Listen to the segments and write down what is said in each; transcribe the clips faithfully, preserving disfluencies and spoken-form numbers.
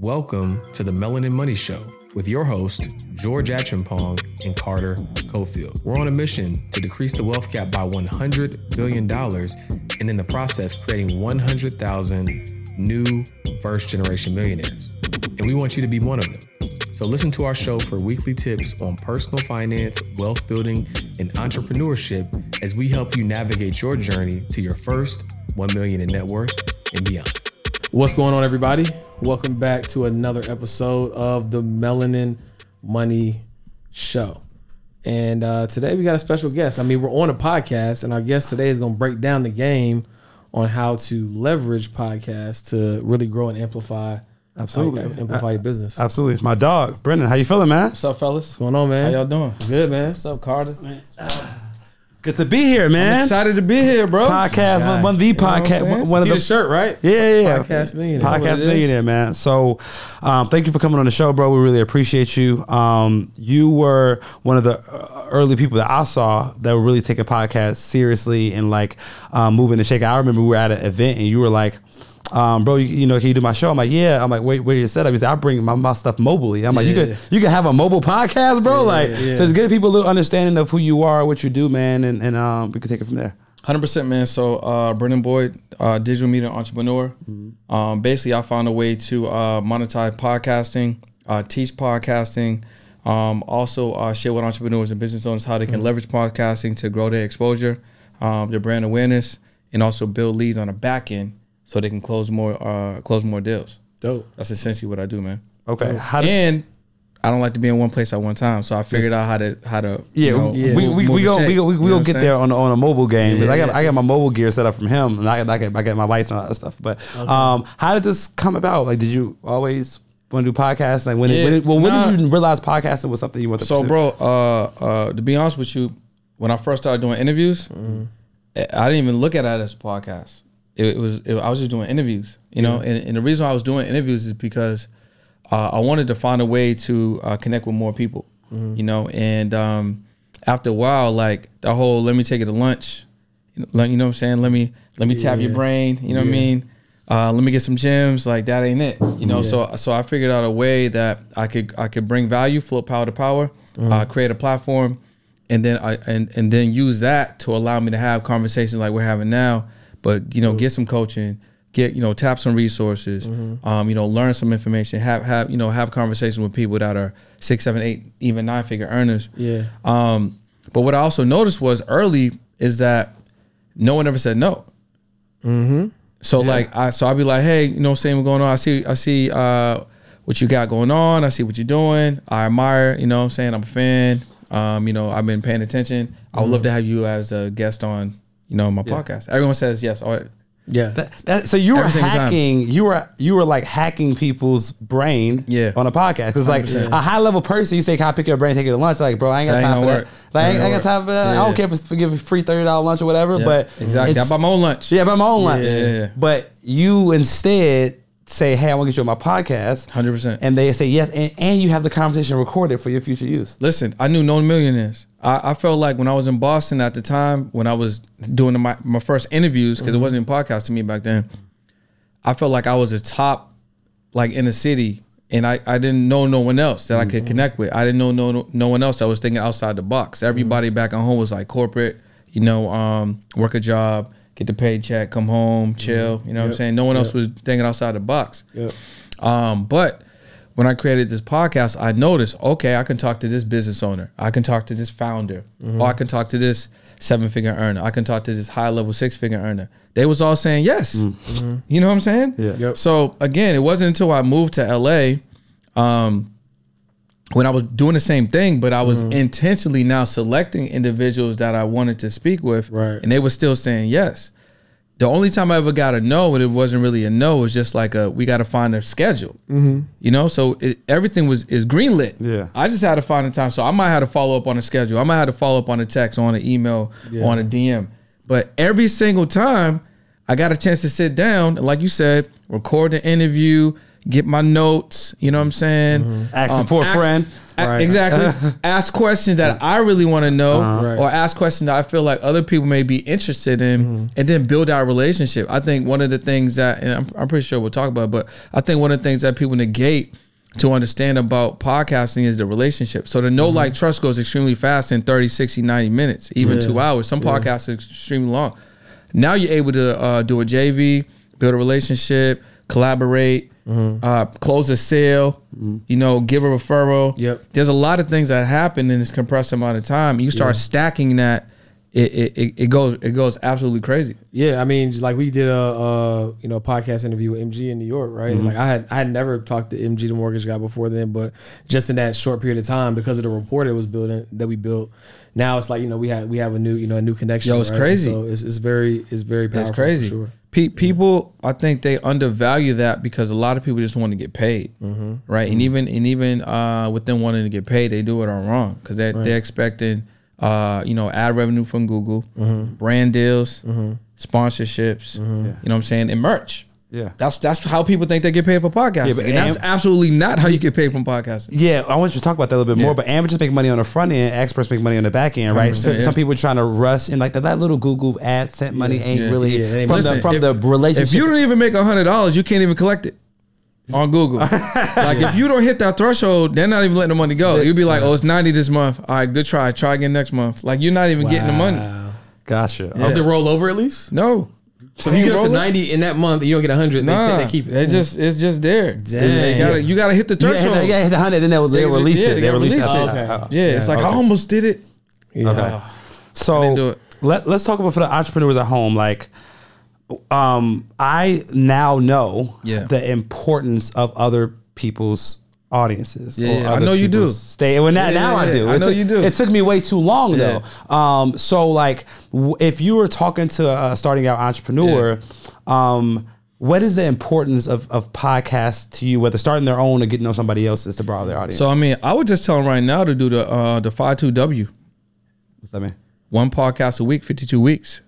Welcome to the Melanin Money Show with your hosts, George Acheampong and Carter Cofield. We're on a mission to decrease the wealth gap by one hundred billion dollars and in the process, creating one hundred thousand new first generation millionaires. And we want you to be one of them. So listen to our show for weekly tips on personal finance, wealth building, and entrepreneurship as we help you navigate your journey to your first one million dollars in net worth and beyond. What's going on, everybody? Welcome back to another episode of the Melanin Money Show. And uh, today we got a special guest. I mean, we're on a podcast, and our guest today is going to break down the game on how to leverage podcasts to really grow and amplify. Absolutely. Like, amplify I, your business. Absolutely. My dog, Brendan. How you feeling, man? What's up, fellas? What's going on, man? How y'all doing? Good, man. What's up, Carter? Man. Good to be here, man. I'm excited to be here, bro. Podcast, oh one of the podcast. You know one of See the, the shirt, right? Yeah, yeah. Podcast Millionaire. Podcast Millionaire, man. So um, thank you for coming on the show, bro. We really appreciate you. Um, you were one of the early people that I saw that were really taking podcasts seriously and like um, moving and shaking. I remember we were at an event and you were like, Um, bro, you, you know, can you do my show? I'm like, yeah. I'm like, wait, where your setup? He said, I bring my, my stuff mobily. I'm like, yeah. you could you could have a mobile podcast, bro. Yeah, like, yeah. So it's good people a little understanding of who you are, what you do, man, and and um, we can take it from there. one hundred percent, man. So, uh, Brendan Boyd, uh, digital media entrepreneur. Mm-hmm. Um, basically, I found a way to uh, monetize podcasting, uh, teach podcasting, um, also uh, share with entrepreneurs and business owners how they can mm-hmm. leverage podcasting to grow their exposure, um, their brand awareness, and also build leads on the back end. So they can close more, uh, close more deals. Dope. That's essentially what I do, man. Okay. How do and I don't like to be in one place at one time, so I figured out how to how to. Yeah, you know, yeah. we we we go we go, we we'll get there on on a mobile game because yeah, yeah, I got yeah. I got my mobile gear set up from him, and I got I got, I got my lights and all that stuff. But okay. um, how did this come about? Like, did you always want to do podcasts? Like, when yeah, it, when it, well, nah, when did you realize podcasting was something you wanted to do? So, pursue? bro, uh, uh, to be honest with you, when I first started doing interviews, mm-hmm. I didn't even look at it as a podcast. It was it, I was just doing interviews, you know, yeah. and, and the reason I was doing interviews is because uh, I wanted to find a way to uh, connect with more people, mm-hmm. you know. And um, after a while, like the whole "let me take you to lunch," you know, you know what I'm saying? Let me let me yeah. tap your brain, you know yeah. what I mean? Uh, let me get some gems. Like that ain't it, you know. Yeah. So so I figured out a way that I could I could bring value, float power to power, mm-hmm. uh, create a platform, and then I and and then use that to allow me to have conversations like we're having now. But, you know, get some coaching, get, you know, tap some resources, mm-hmm. um, you know, learn some information, have, have, you know, have conversations with people that are six, seven, eight, even nine figure earners. Yeah. Um, but what I also noticed was early is that no one ever said no. Mm-hmm. So yeah. like, I, so I'd be like, hey, you know what I'm saying? What's going on? I see, I see, uh, what you got going on. I see what you're doing. I admire, you know what I'm saying? I'm a fan. Um, you know, I've been paying attention. Mm-hmm. I would love to have you as a guest on, you know, my yeah. podcast. Everyone says yes. All right. Yeah. That, that, so you were hacking. Time. You were you were like hacking people's brain. Yeah. On a podcast, because like a high level person, you say, "Can I pick your brain, take it to lunch?" Like, bro, I ain't got that time ain't for work. that. Like, that ain't I ain't got time for that. Yeah. I don't care if it's give a free thirty dollar lunch or whatever. Yeah. But exactly, I buy my own lunch. Yeah, I buy my own lunch. Yeah. But you instead say, "Hey, I want to get you on my podcast." one hundred percent. And they say yes, and, and you have the conversation recorded for your future use. Listen, I knew no millionaires. I, I felt like when I was in Boston at the time, when I was doing my, my first interviews, because mm-hmm. it wasn't a podcast to me back then, I felt like I was a top, like in the city, and I, I didn't know no one else that mm-hmm. I could connect with. I didn't know no, no, no one else that was thinking outside the box. Everybody mm-hmm. back at home was like corporate, you know, um, work a job, get the paycheck, come home, chill. You know yep. what I'm saying? No one yep. else was thinking outside the box. Yep. Um, but when I created this podcast, I noticed, okay, I can talk to this business owner. I can talk to this founder. Mm-hmm. Or I can talk to this seven-figure earner. I can talk to this high-level six-figure earner. They was all saying yes. Mm-hmm. You know what I'm saying? Yeah. Yep. So, again, it wasn't until I moved to L A um, when I was doing the same thing, but I was mm-hmm. intentionally now selecting individuals that I wanted to speak with, right. and they were still saying yes. The only time I ever got a no, and it wasn't really a no, it was just like a, we got to find a schedule, mm-hmm. you know? So it, everything was is greenlit. Yeah. I just had to find a time. So I might have to follow up on a schedule. I might have to follow up on a text, on an email, yeah. on a D M. But every single time I got a chance to sit down, like you said, record the interview, get my notes, you know what I'm saying? Mm-hmm. Asking um, for a ask, friend. Right. Exactly. Ask questions that I really want to know, uh, right. or ask questions that I feel like other people may be interested in, mm-hmm. and then build our relationship. I think one of the things that, and I'm, I'm pretty sure we'll talk about it, but I think one of the things that people negate to understand about podcasting is the relationship. So the know, mm-hmm. like, trust goes extremely fast in thirty, sixty, ninety minutes, even yeah. two hours. Some yeah. podcasts are extremely long. Now you're able to uh, do a J V, build a relationship, collaborate, mm-hmm. uh, close a sale, mm-hmm. you know, give a referral. Yep. There's a lot of things that happen in this compressed amount of time. You start yeah. stacking that, it, it it goes it goes absolutely crazy. Yeah, I mean, like we did a, a you know podcast interview with M G in New York, right? Mm-hmm. It's like I had I had never talked to M G, the mortgage guy, before then, but just in that short period of time, because of the rapport that was building that we built, now it's like you know we have we have a new you know a new connection. Yo, it's right? crazy. So it's it's very it's very powerful. It's crazy. For sure. Pe- people, I think they undervalue that because a lot of people just want to get paid, mm-hmm. right? Mm-hmm. And even and even uh, with them wanting to get paid, they do it all wrong because they right. they're expecting. Uh, you know, ad revenue from Google, mm-hmm. brand deals, mm-hmm. sponsorships, mm-hmm. yeah. you know what I'm saying, and merch. Yeah. That's that's how people think they get paid for podcasting. Yeah, but and that's absolutely not how you get paid from podcasting. Yeah, I want you to talk about that a little bit yeah. more, but amateurs make money on the front end, experts make money on the back end, right? So yeah. some people are trying to rush in like that, that little Google AdSense money yeah. ain't yeah. really yeah. Yeah. from, Listen, the, from if, the relationship. If you don't even make one hundred dollars, you can't even collect it. On Google. Like yeah. if you don't hit that threshold, they're not even letting the money go. You'll be like, oh, it's ninety this month. All right, good try. Try again next month. Like you're not even wow. getting the money. Gotcha. Yeah. Does it roll over at least? No. So if you get up to ninety in that month, you don't get one hundred. Nah, they, t- they keep it. It just, it's just there. Dang. You gotta, you gotta hit the threshold. Yeah, you gotta hit the one hundred, then they'll, they'll they, release yeah, it. They, they release it. Oh, okay. Yeah, yeah, it's like, okay. I almost did it. Yeah. Okay. So I didn't do it. Let, let's talk about for the entrepreneurs at home, like, Um, I now know yeah. the importance of other people's audiences. Yeah, or yeah. Other I know you do. Stay. Well, now, yeah, now yeah, I do. I it know took, you do. It took me way too long yeah. though. Um, so like, w- if you were talking to a starting out entrepreneur, yeah. um, what is the importance of of podcasts to you, whether starting their own or getting on somebody else's to borrow their audience? So I mean, I would just tell them right now to do the uh, the five two W. What's that mean? One podcast a week, fifty-two weeks.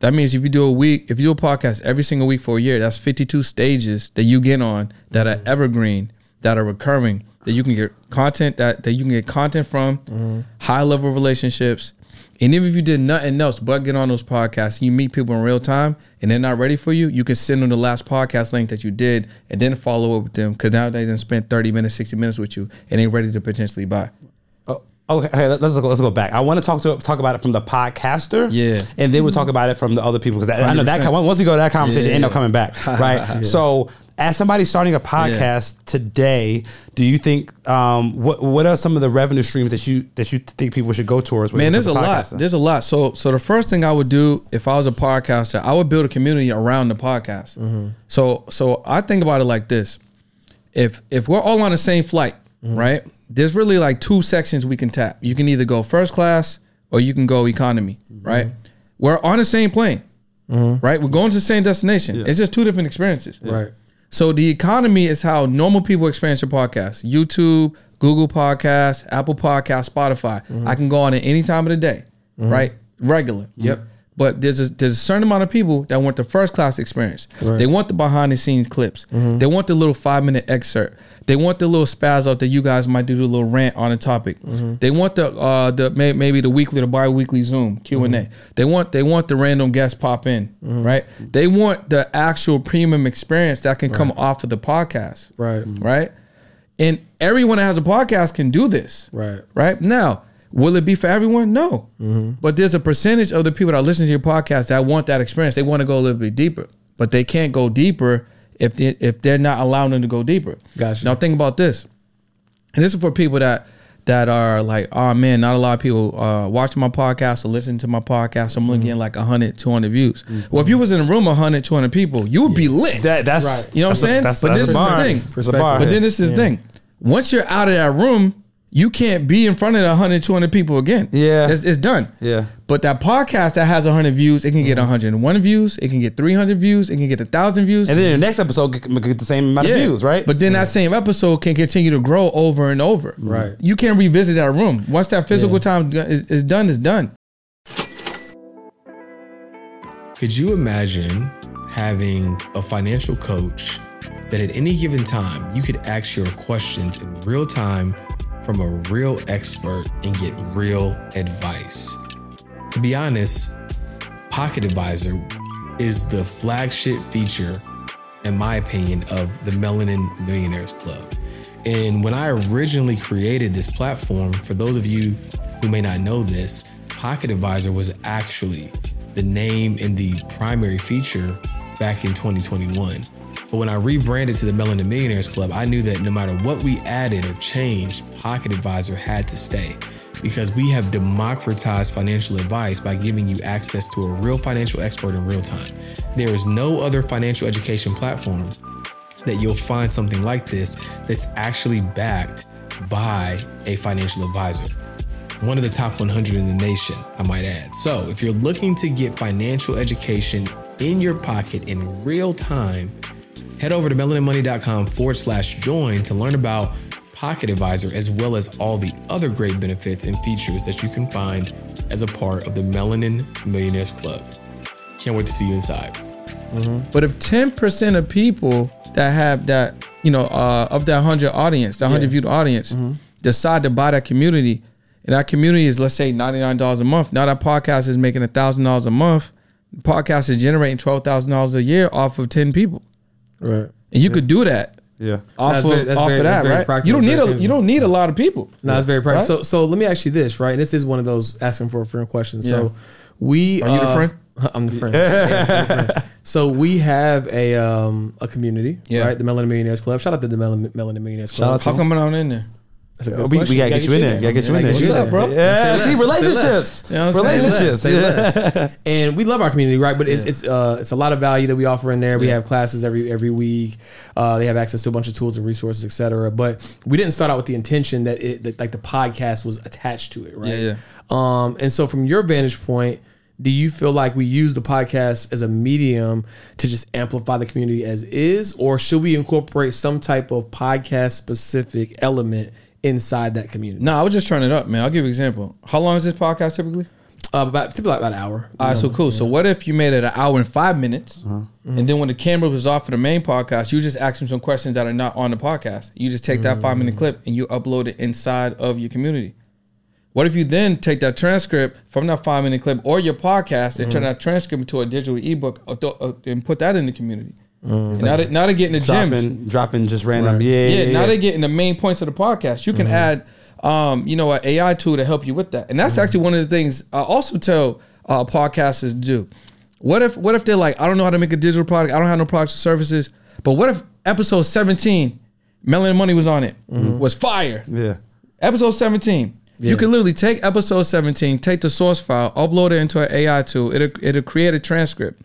That means if you do a week, if you do a podcast every single week for a year, that's fifty-two stages that you get on that mm-hmm. are evergreen, that are recurring, that you can get content that, that you can get content from, mm-hmm. high level relationships. And even if you did nothing else but get on those podcasts, you meet people in real time and they're not ready for you, you can send them the last podcast link that you did and then follow up with them because now they done spent thirty minutes, sixty minutes with you and they're ready to potentially buy. Okay, okay, let's go, let's go back. I want to talk to talk about it from the podcaster, yeah, and then we'll talk about it from the other people because I know that once we go to that conversation, yeah, yeah. ain't no coming back, right? yeah. So, as somebody starting a podcast yeah. today, do you think um, what what are some of the revenue streams that you that you think people should go towards? Man, there's a lot. There's a lot. So, so the first thing I would do if I was a podcaster, I would build a community around the podcast. Mm-hmm. So, so I think about it like this: if if we're all on the same flight, mm-hmm. right? There's really like two sections we can tap. You can either go first class or you can go economy, mm-hmm. right? We're on the same plane, mm-hmm. right? We're going to the same destination. Yeah. It's just two different experiences. Yeah. Right. So the economy is how normal people experience your podcast. YouTube, Google Podcasts, Apple Podcasts, Spotify. Mm-hmm. I can go on at any time of the day, mm-hmm. right? Regular. Yep. Mm-hmm. But there's a, there's a certain amount of people that want the first class experience. Right. They want the behind the scenes clips. Mm-hmm. They want the little five minute excerpt. They want the little spaz out that you guys might do the little rant on a topic. Mm-hmm. They want the uh, the may, maybe the weekly, the bi-weekly Zoom Q and A. They want they want the random guest pop in, mm-hmm. right? They want the actual premium experience that can right. come off of the podcast, right? Right, and everyone that has a podcast can do this, right? Right now. Will it be for everyone? No. Mm-hmm. But there's a percentage of the people that listen to your podcast that want that experience. They want to go a little bit deeper, but they can't go deeper if, they, if they're not allowing them to go deeper. Gotcha. Now think about this. And this is for people that that are like, oh man, not a lot of people uh, watch my podcast or listen to my podcast. I'm mm-hmm. looking at like one hundred, two hundred views. Mm-hmm. Well, if you was in a room of one hundred, two hundred people, you would yeah. be lit. That, that's right. You know that's what I'm saying? A, that's, but that's this is the thing. But then this is the yeah. thing. Once you're out of that room, you can't be in front of the one hundred, two hundred people again. Yeah. It's, it's done. Yeah. But that podcast that has one hundred views, it can mm-hmm. get one hundred one views. It can get three hundred views. It can get one thousand views. And then the next episode can get the same amount yeah. of views, right? But then yeah. that same episode can continue to grow over and over. Right. You can't revisit that room. Once that physical yeah. time is, is done, it's done. Could you imagine having a financial coach that at any given time, you could ask your questions in real time from a real expert and get real advice. To be honest, Pocket Advisor is the flagship feature, in my opinion, of the Melanin Millionaires Club. And when I originally created this platform, for those of you who may not know this, Pocket Advisor was actually the name and the primary feature back in twenty twenty-one. But when I rebranded to the Melanin Millionaires Club, I knew that no matter what we added or changed, Pocket Advisor had to stay, because we have democratized financial advice by giving you access to a real financial expert in real time. There is no other financial education platform that you'll find something like this that's actually backed by a financial advisor. One of the top one hundred in the nation, I might add. So if you're looking to get financial education in your pocket in real time, head over to melaninmoney.com forward slash join to learn about Pocket Advisor, as well as all the other great benefits and features that you can find as a part of the Melanin Millionaires Club. Can't wait to see you inside. Mm-hmm. But if ten percent of people that have that, you know, uh, of that one hundred audience, that one hundred yeah. viewed audience, mm-hmm. decide to buy that community, and that community is, let's say, ninety-nine dollars a month. Now that podcast is making one thousand dollars a month. Podcast is generating twelve thousand dollars a year off of ten people. Right. And you yeah. could do that. Yeah, off of that, right? Practical. You don't need a you don't need a lot of people. No, yeah. It's very practical. Right? So, so let me ask you this, right? And this is one of those asking for a friend questions. Yeah. So, we are you uh, the friend? I'm the friend. Yeah, I'm the friend. So we have a um a community, yeah. right? The Melanin Millionaires Club. Shout out to the Melanin, Melanin Millionaires Club. Shout out to them. How come I'm in there? That's a good we, we gotta get you in there. Gotta get you in there. What's up, bro? Yeah, see, relationships, relationships. And we love our community, right? But it's it's uh it's a lot of value that we offer in there. We have classes every every week. Uh, they have access to a bunch of tools and resources, et cetera. But we didn't start out with the intention that it that, like the podcast was attached to it, right? Yeah, yeah. Um, and so from your vantage point, do you feel like we use the podcast as a medium to just amplify the community as is, or should we incorporate some type of podcast specific element inside that community? No, I was just turning it up, man. I'll give you an example. How long is this podcast typically? Uh, about typically about an hour. All right, so cool. Yeah. So what if you made it an hour and five minutes, uh-huh. mm-hmm. and then when the camera was off for the main podcast, you just ask them some questions that are not on the podcast. You just take that mm-hmm. five minute clip and you upload it inside of your community. What if you then take that transcript from that five minute clip or your podcast and mm-hmm. turn that transcript into a digital ebook and put that in the community? Mm, now, like they, now they get in the dropping, gyms dropping just random right. yeah, yeah yeah now yeah. They get in the main points of the podcast. You can mm-hmm. add um, you know, an A I tool to help you with that, and that's mm-hmm. actually one of the things I also tell uh, podcasters to do. What if what if they're like, I don't know how to make a digital product, I don't have no products or services, but what if episode seventeen Melanin Money was on it, mm-hmm. was fire. Yeah, episode seventeen. Yeah. You can literally take episode seventeen, take the source file, upload it into an A I tool, it'll, it'll create a transcript.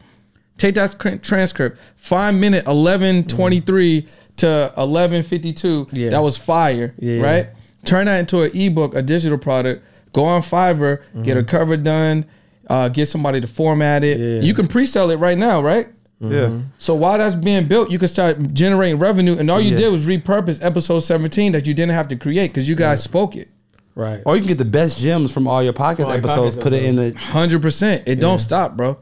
Take that transcript, five minute eleven twenty-three mm. to eleven fifty-two. Yeah. That was fire, yeah. right? Turn that into an ebook, a digital product. Go on Fiverr, mm-hmm. get a cover done, uh, get somebody to format it. Yeah. You can pre-sell it right now, right? Mm-hmm. Yeah. So while that's being built, you can start generating revenue, and all you yeah. did was repurpose episode seventeen that you didn't have to create because you guys yeah. spoke it. Right. Or you can get the best gems from all your podcast all your episodes, put it in the one hundred percent. It yeah. don't stop, bro.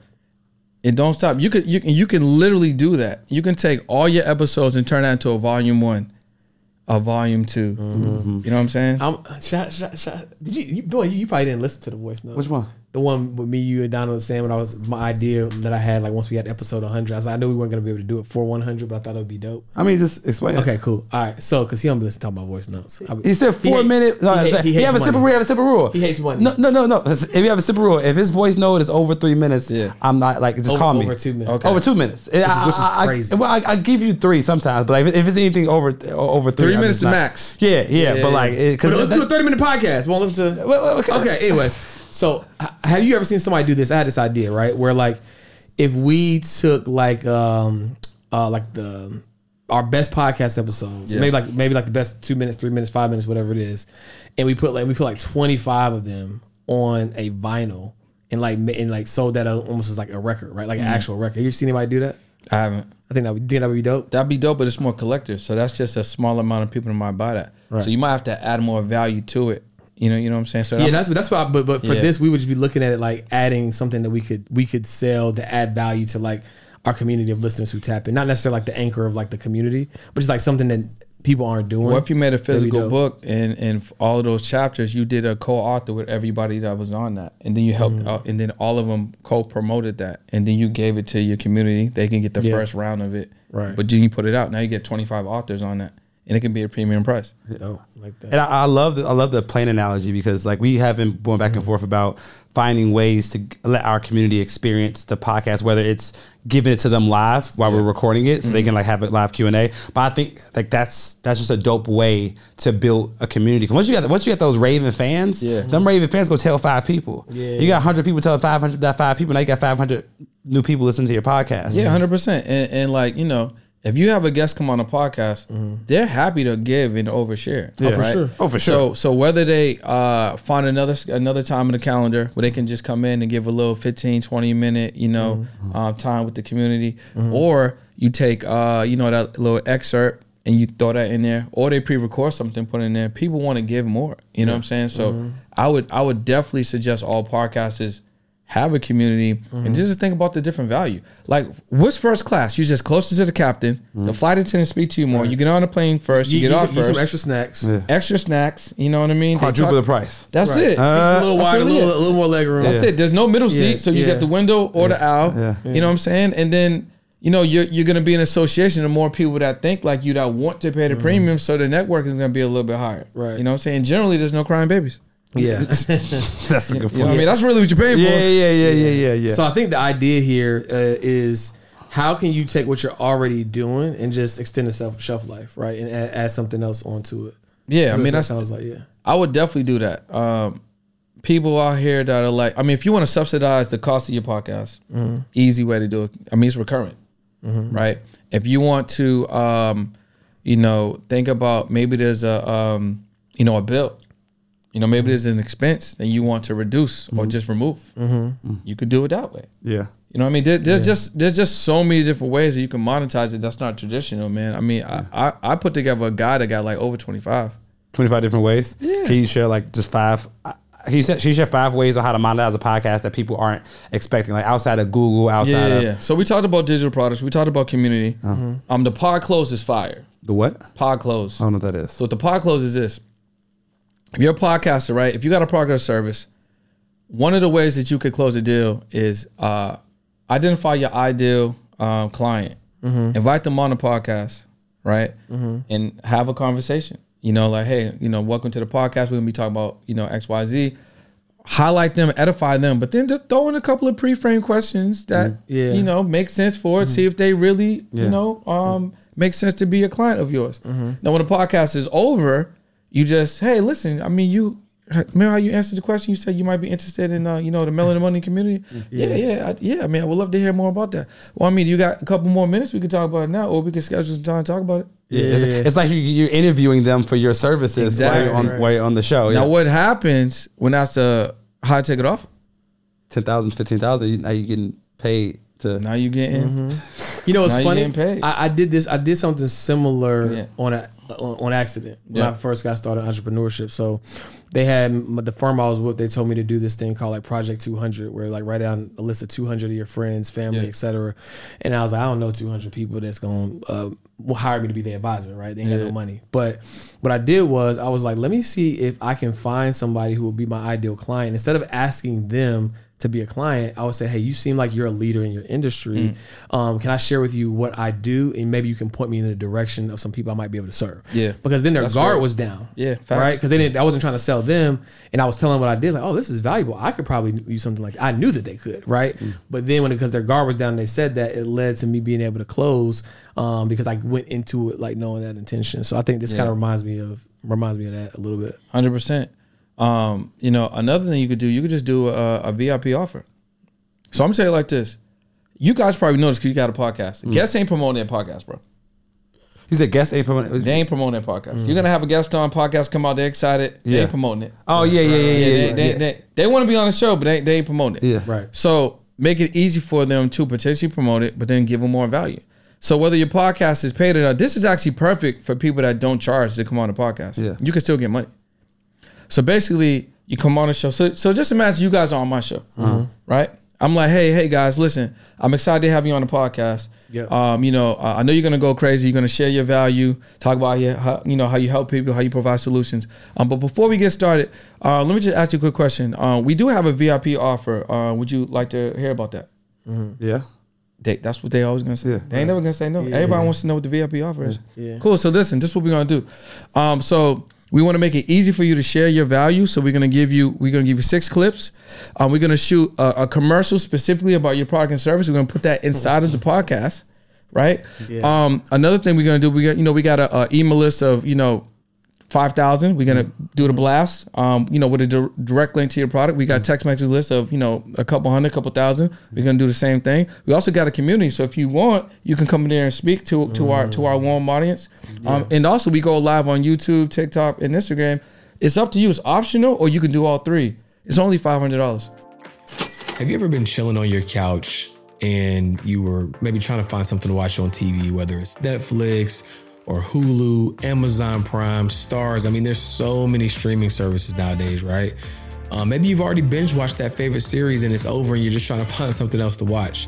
It don't stop. You could you can you can literally do that. You can take all your episodes and turn that into a volume one, a volume two. Mm-hmm. You know what I'm saying? I'm shot, shot, shot. Did you, you boy? You probably didn't listen to the voice note. Which one? The one with me, you, and Donald and Sam. And I was my idea that I had, like, once we had episode one hundred. I was like, I knew we weren't gonna be able to do it for one hundred, but I thought it would be dope. I mean, just explain. Okay, cool. All right, so because he don't listen to talk about voice notes. I, he said four minutes. No, he, hate, he, he have money. a simple. We have a simple rule. He hates money. No, no, no, no. If you have a simple rule, if his voice note is over three minutes, yeah. I'm not like just over, call me over two minutes. Okay. Over two minutes, which is, I, which is crazy. I, well, I, I give you three sometimes, but like if, if it's anything over over three, three minutes not, max. Yeah, yeah, yeah, but like because let's do a thirty minute podcast. Won't listen to. Well, okay. okay, anyways. So have you ever seen somebody do this? I had this idea, right? Where like, if we took like, um, uh, like the, our best podcast episodes, yeah. maybe like, maybe like the best two minutes, three minutes, five minutes, whatever it is. And we put like, we put like twenty-five of them on a vinyl and like, and like sold that almost as like a record, right? Like mm. an actual record. Have you seen anybody do that? I haven't. I think that would, think that would be dope. That'd be dope, but it's more collective. So that's just a small amount of people that might buy that. Right. So you might have to add more value to it. You know, you know what I'm saying. So yeah, I'm, that's that's why. I, but but for yeah. this, we would just be looking at it like adding something that we could we could sell to add value to like our community of listeners who tap in. Not necessarily like the anchor of like the community, but just like something that people aren't doing. What if you made a physical book and, and all of those chapters, you did a co-author with everybody that was on that. And then you helped mm-hmm. out, and then all of them co-promoted that. And then you gave it to your community. They can get the yeah. first round of it. Right. But then you put it out. Now you get twenty-five authors on that. And it can be a premium price. Oh, like that. And I, I love the, I love the plane analogy, because like we have been going back mm-hmm. and forth about finding ways to let our community experience the podcast, whether it's giving it to them live while yeah. we're recording it, so mm-hmm. they can like have a live Q and A. But I think like that's that's just a dope way to build a community. Once you got once you got those raving fans, yeah. them mm-hmm. raving fans go tell five people. Yeah, you got hundred people telling five hundred that five people. Now you got five hundred new people listening to your podcast. Yeah, hundred percent. And, and like you know. If you have a guest come on a podcast, mm-hmm. they're happy to give and overshare. Yeah, oh, for right? sure. Oh, for sure. So, so whether they uh, find another another time in the calendar where they can just come in and give a little fifteen, twenty minute, you know, mm-hmm. uh, time with the community, mm-hmm. or you take, uh, you know, that little excerpt and you throw that in there, or they pre-record something, put it in there. People want to give more. You know yeah. what I'm saying? So, mm-hmm. I would I would definitely suggest all podcasters have a community, mm-hmm. and just think about the different value. Like, what's first class? You're just closer to the captain. Mm-hmm. The flight attendant speak to you more. Right. You get on the plane first. You, you get off first. Some extra snacks. Yeah. Extra snacks. You know what I mean? Quadruple the price. That's right. it. Uh, a little wider, a little, a little more leg room. Yeah. That's it. There's no middle seat, yeah. so you yeah. get the window or yeah. the aisle. Yeah. Yeah. You know what I'm saying? And then, you know, you're, you're going to be an association of more people that think like you, that want to pay the mm-hmm. premium, so the network is going to be a little bit higher. Right. You know what I'm saying? Generally, there's no crying babies. Yeah, that's a good point. You know what I mean, that's really what you're paying for. Yeah, yeah, yeah, yeah, yeah, yeah. So I think the idea here uh, is how can you take what you're already doing and just extend the self shelf life, right? And add, add something else onto it. Yeah, I mean, that sounds like yeah. I would definitely do that. Um, people out here that are like, I mean, if you want to subsidize the cost of your podcast, mm-hmm. easy way to do it. I mean, it's recurrent, mm-hmm. right? If you want to, um, you know, think about maybe there's a, um, you know, a bill. You know, maybe there's an expense that you want to reduce mm-hmm. or just remove. Mm-hmm. You could do it that way. Yeah. You know what I mean? There, there's yeah. just there's just so many different ways that you can monetize it. That's not traditional, man. I mean, yeah. I, I, I put together a guy that got like over twenty-five. twenty-five different ways? Yeah. Can you share like just five? He said she shared five ways on how to monetize a podcast that people aren't expecting, like outside of Google, outside yeah, yeah, of. Yeah. So we talked about digital products. We talked about community. Uh-huh. Um, the pod close is fire. The what? Pod close. I don't know what that is. So what the pod close is this. If you're a podcaster, right? If you got a product or service, one of the ways that you could close a deal is uh, identify your ideal um, client, mm-hmm. invite them on the podcast, right? Mm-hmm. And have a conversation. You know, like, hey, you know, welcome to the podcast. We're gonna be talking about, you know, X, Y, Z. Highlight them, edify them, but then just throw in a couple of pre-framed questions that mm-hmm. yeah. you know make sense for it. Mm-hmm. See if they really, yeah. you know, um, yeah. make sense to be a client of yours. Mm-hmm. Now, when the podcast is over. You just, hey, listen, I mean, you, remember how you answered the question? You said you might be interested in, uh, you know, the Melanin Money community? Yeah, yeah, yeah, I, yeah, I mean, I would love to hear more about that. Well, I mean, you got a couple more minutes we could talk about it now, or we can schedule some time to talk about it. Yeah, it's, yeah, yeah. it's like you, you're interviewing them for your services exactly. while, you're on, while you're on the show. Now, yeah. what happens when that's a high ticket offer? ten thousand dollars, fifteen thousand dollars, now you're getting paid to. Now you're getting. Mm-hmm. You know, it's funny. Paid. I, I did this, I did something similar yeah. on a. On, on accident when yeah. I first got started in entrepreneurship. So they had the firm I was with, they told me to do this thing called like Project two hundred, where like write down a list of two hundred of your friends, family, yeah. et cetera. And I was like, I don't know two hundred people that's going to uh, hire me to be their advisor, right? They ain't yeah. got no money. But what I did was I was like, let me see if I can find somebody who will be my ideal client. Instead of asking them to be a client, I would say, hey, you seem like you're a leader in your industry. Mm. Um, can I share with you what I do? And maybe you can point me in the direction of some people I might be able to serve. Yeah. Because then their That's guard right. was down. Yeah. Facts. Right. Because they didn't, I wasn't trying to sell them. And I was telling them what I did. Like, oh, this is valuable. I could probably do something like that. I knew that they could. Right. Mm. But then when, because their guard was down, and they said that, it led to me being able to close um, because I went into it like knowing that intention. So I think this yeah. kind of reminds me of, reminds me of that a little bit. one hundred percent. Um, you know, another thing you could do, you could just do a, a V I P offer. So I'm gonna tell you like this. You guys probably know this because you got a podcast. Mm. Guests ain't promoting their podcast, bro. He said guests ain't promoting. They ain't promoting their podcast. Mm. You're gonna have a guest on, podcast come out, they're excited. Yeah. They ain't promoting it. Oh yeah, yeah, yeah, yeah. yeah, yeah, they, yeah. they, they, they want to be on the show, but they, they ain't promoting it. Yeah, right. So make it easy for them to potentially promote it, but then give them more value. So whether your podcast is paid or not, this is actually perfect for people that don't charge to come on the podcast. Yeah, you can still get money. So basically, you come on a show. So, so just imagine you guys are on my show, mm-hmm. right? I'm like, hey, hey guys, listen, I'm excited to have you on the podcast. Yeah. Um, you know, uh, I know you're going to go crazy. You're going to share your value, talk about your, how, you know, how you help people, how you provide solutions. Um, but before we get started, uh, let me just ask you a quick question. Uh, we do have a V I P offer. Uh, would you like to hear about that? Mm-hmm. Yeah. They, that's what they always going to say. Yeah. They ain't never going to say no. Yeah. Everybody wants to know what the V I P offer is. Yeah. Cool. So listen, this is what we're going to do. Um, so we want to make it easy for you to share your value. So we're going to give you, we're going to give you six clips. Um, we're going to shoot a, a commercial specifically about your product and service. We're going to put that inside of the podcast. Right. Yeah. Um, another thing we're going to do, we got, you know, we got a, a email list of, you know, five thousand. We're going to mm-hmm. do the blast, um, you know, with a di- direct link to your product. We got mm-hmm. text message list of, you know, a couple hundred, couple thousand. Mm-hmm. We're going to do the same thing. We also got a community. So if you want, you can come in there and speak to, to mm-hmm. our, to our warm audience. Yeah. Um, and also we go live on YouTube, TikTok, and Instagram. It's up to you. It's optional, or you can do all three. It's only five hundred dollars. Have you ever been chilling on your couch and you were maybe trying to find something to watch on T V, whether it's Netflix or Hulu, Amazon Prime, Stars? I mean, there's so many streaming services nowadays, right? Um, maybe you've already binge watched that favorite series and it's over and you're just trying to find something else to watch.